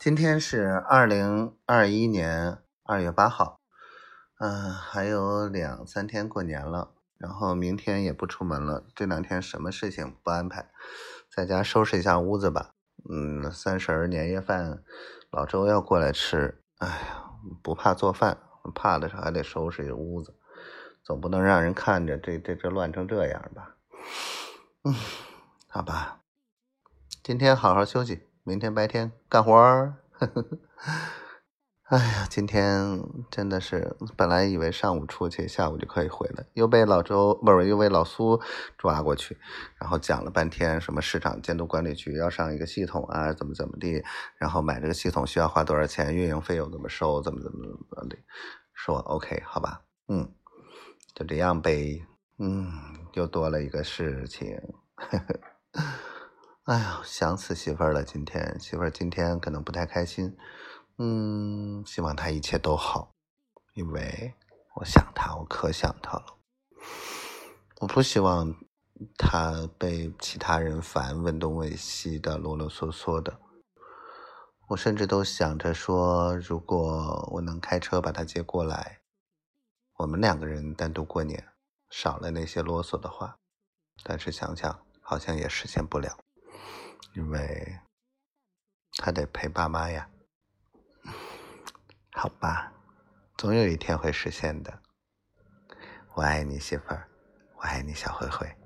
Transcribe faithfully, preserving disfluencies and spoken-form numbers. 今天是二零二一年二月八号，嗯、呃，还有两三天过年了，然后明天也不出门了，这两天什么事情不安排，在家收拾一下屋子吧。嗯，三十年夜饭老周要过来吃，哎呀，不怕做饭，怕的是还得收拾屋子，总不能让人看着这这这乱成这样吧。嗯，好吧，今天好好休息。明天白天干活儿，哎呀，今天真的是本来以为上午出去，下午就可以回来，又被老周不是又被老苏抓过去，然后讲了半天什么市场监督管理局要上一个系统啊，怎么怎么地，然后买这个系统需要花多少钱，运营费用怎么收，怎么怎么怎么的，说 OK 好吧，嗯，就这样呗，嗯，又多了一个事情。呵呵哎呀，想死媳妇儿了！今天媳妇儿今天可能不太开心，嗯，希望她一切都好，因为我想她，我可想她了。我不希望她被其他人烦，问东问西的，啰啰嗦嗦的。我甚至都想着说，如果我能开车把她接过来，我们两个人单独过年，少了那些啰嗦的话。但是想想，好像也实现不了。因为他得陪爸妈呀，好吧，总有一天会实现的。我爱你媳妇儿，我爱你小灰灰。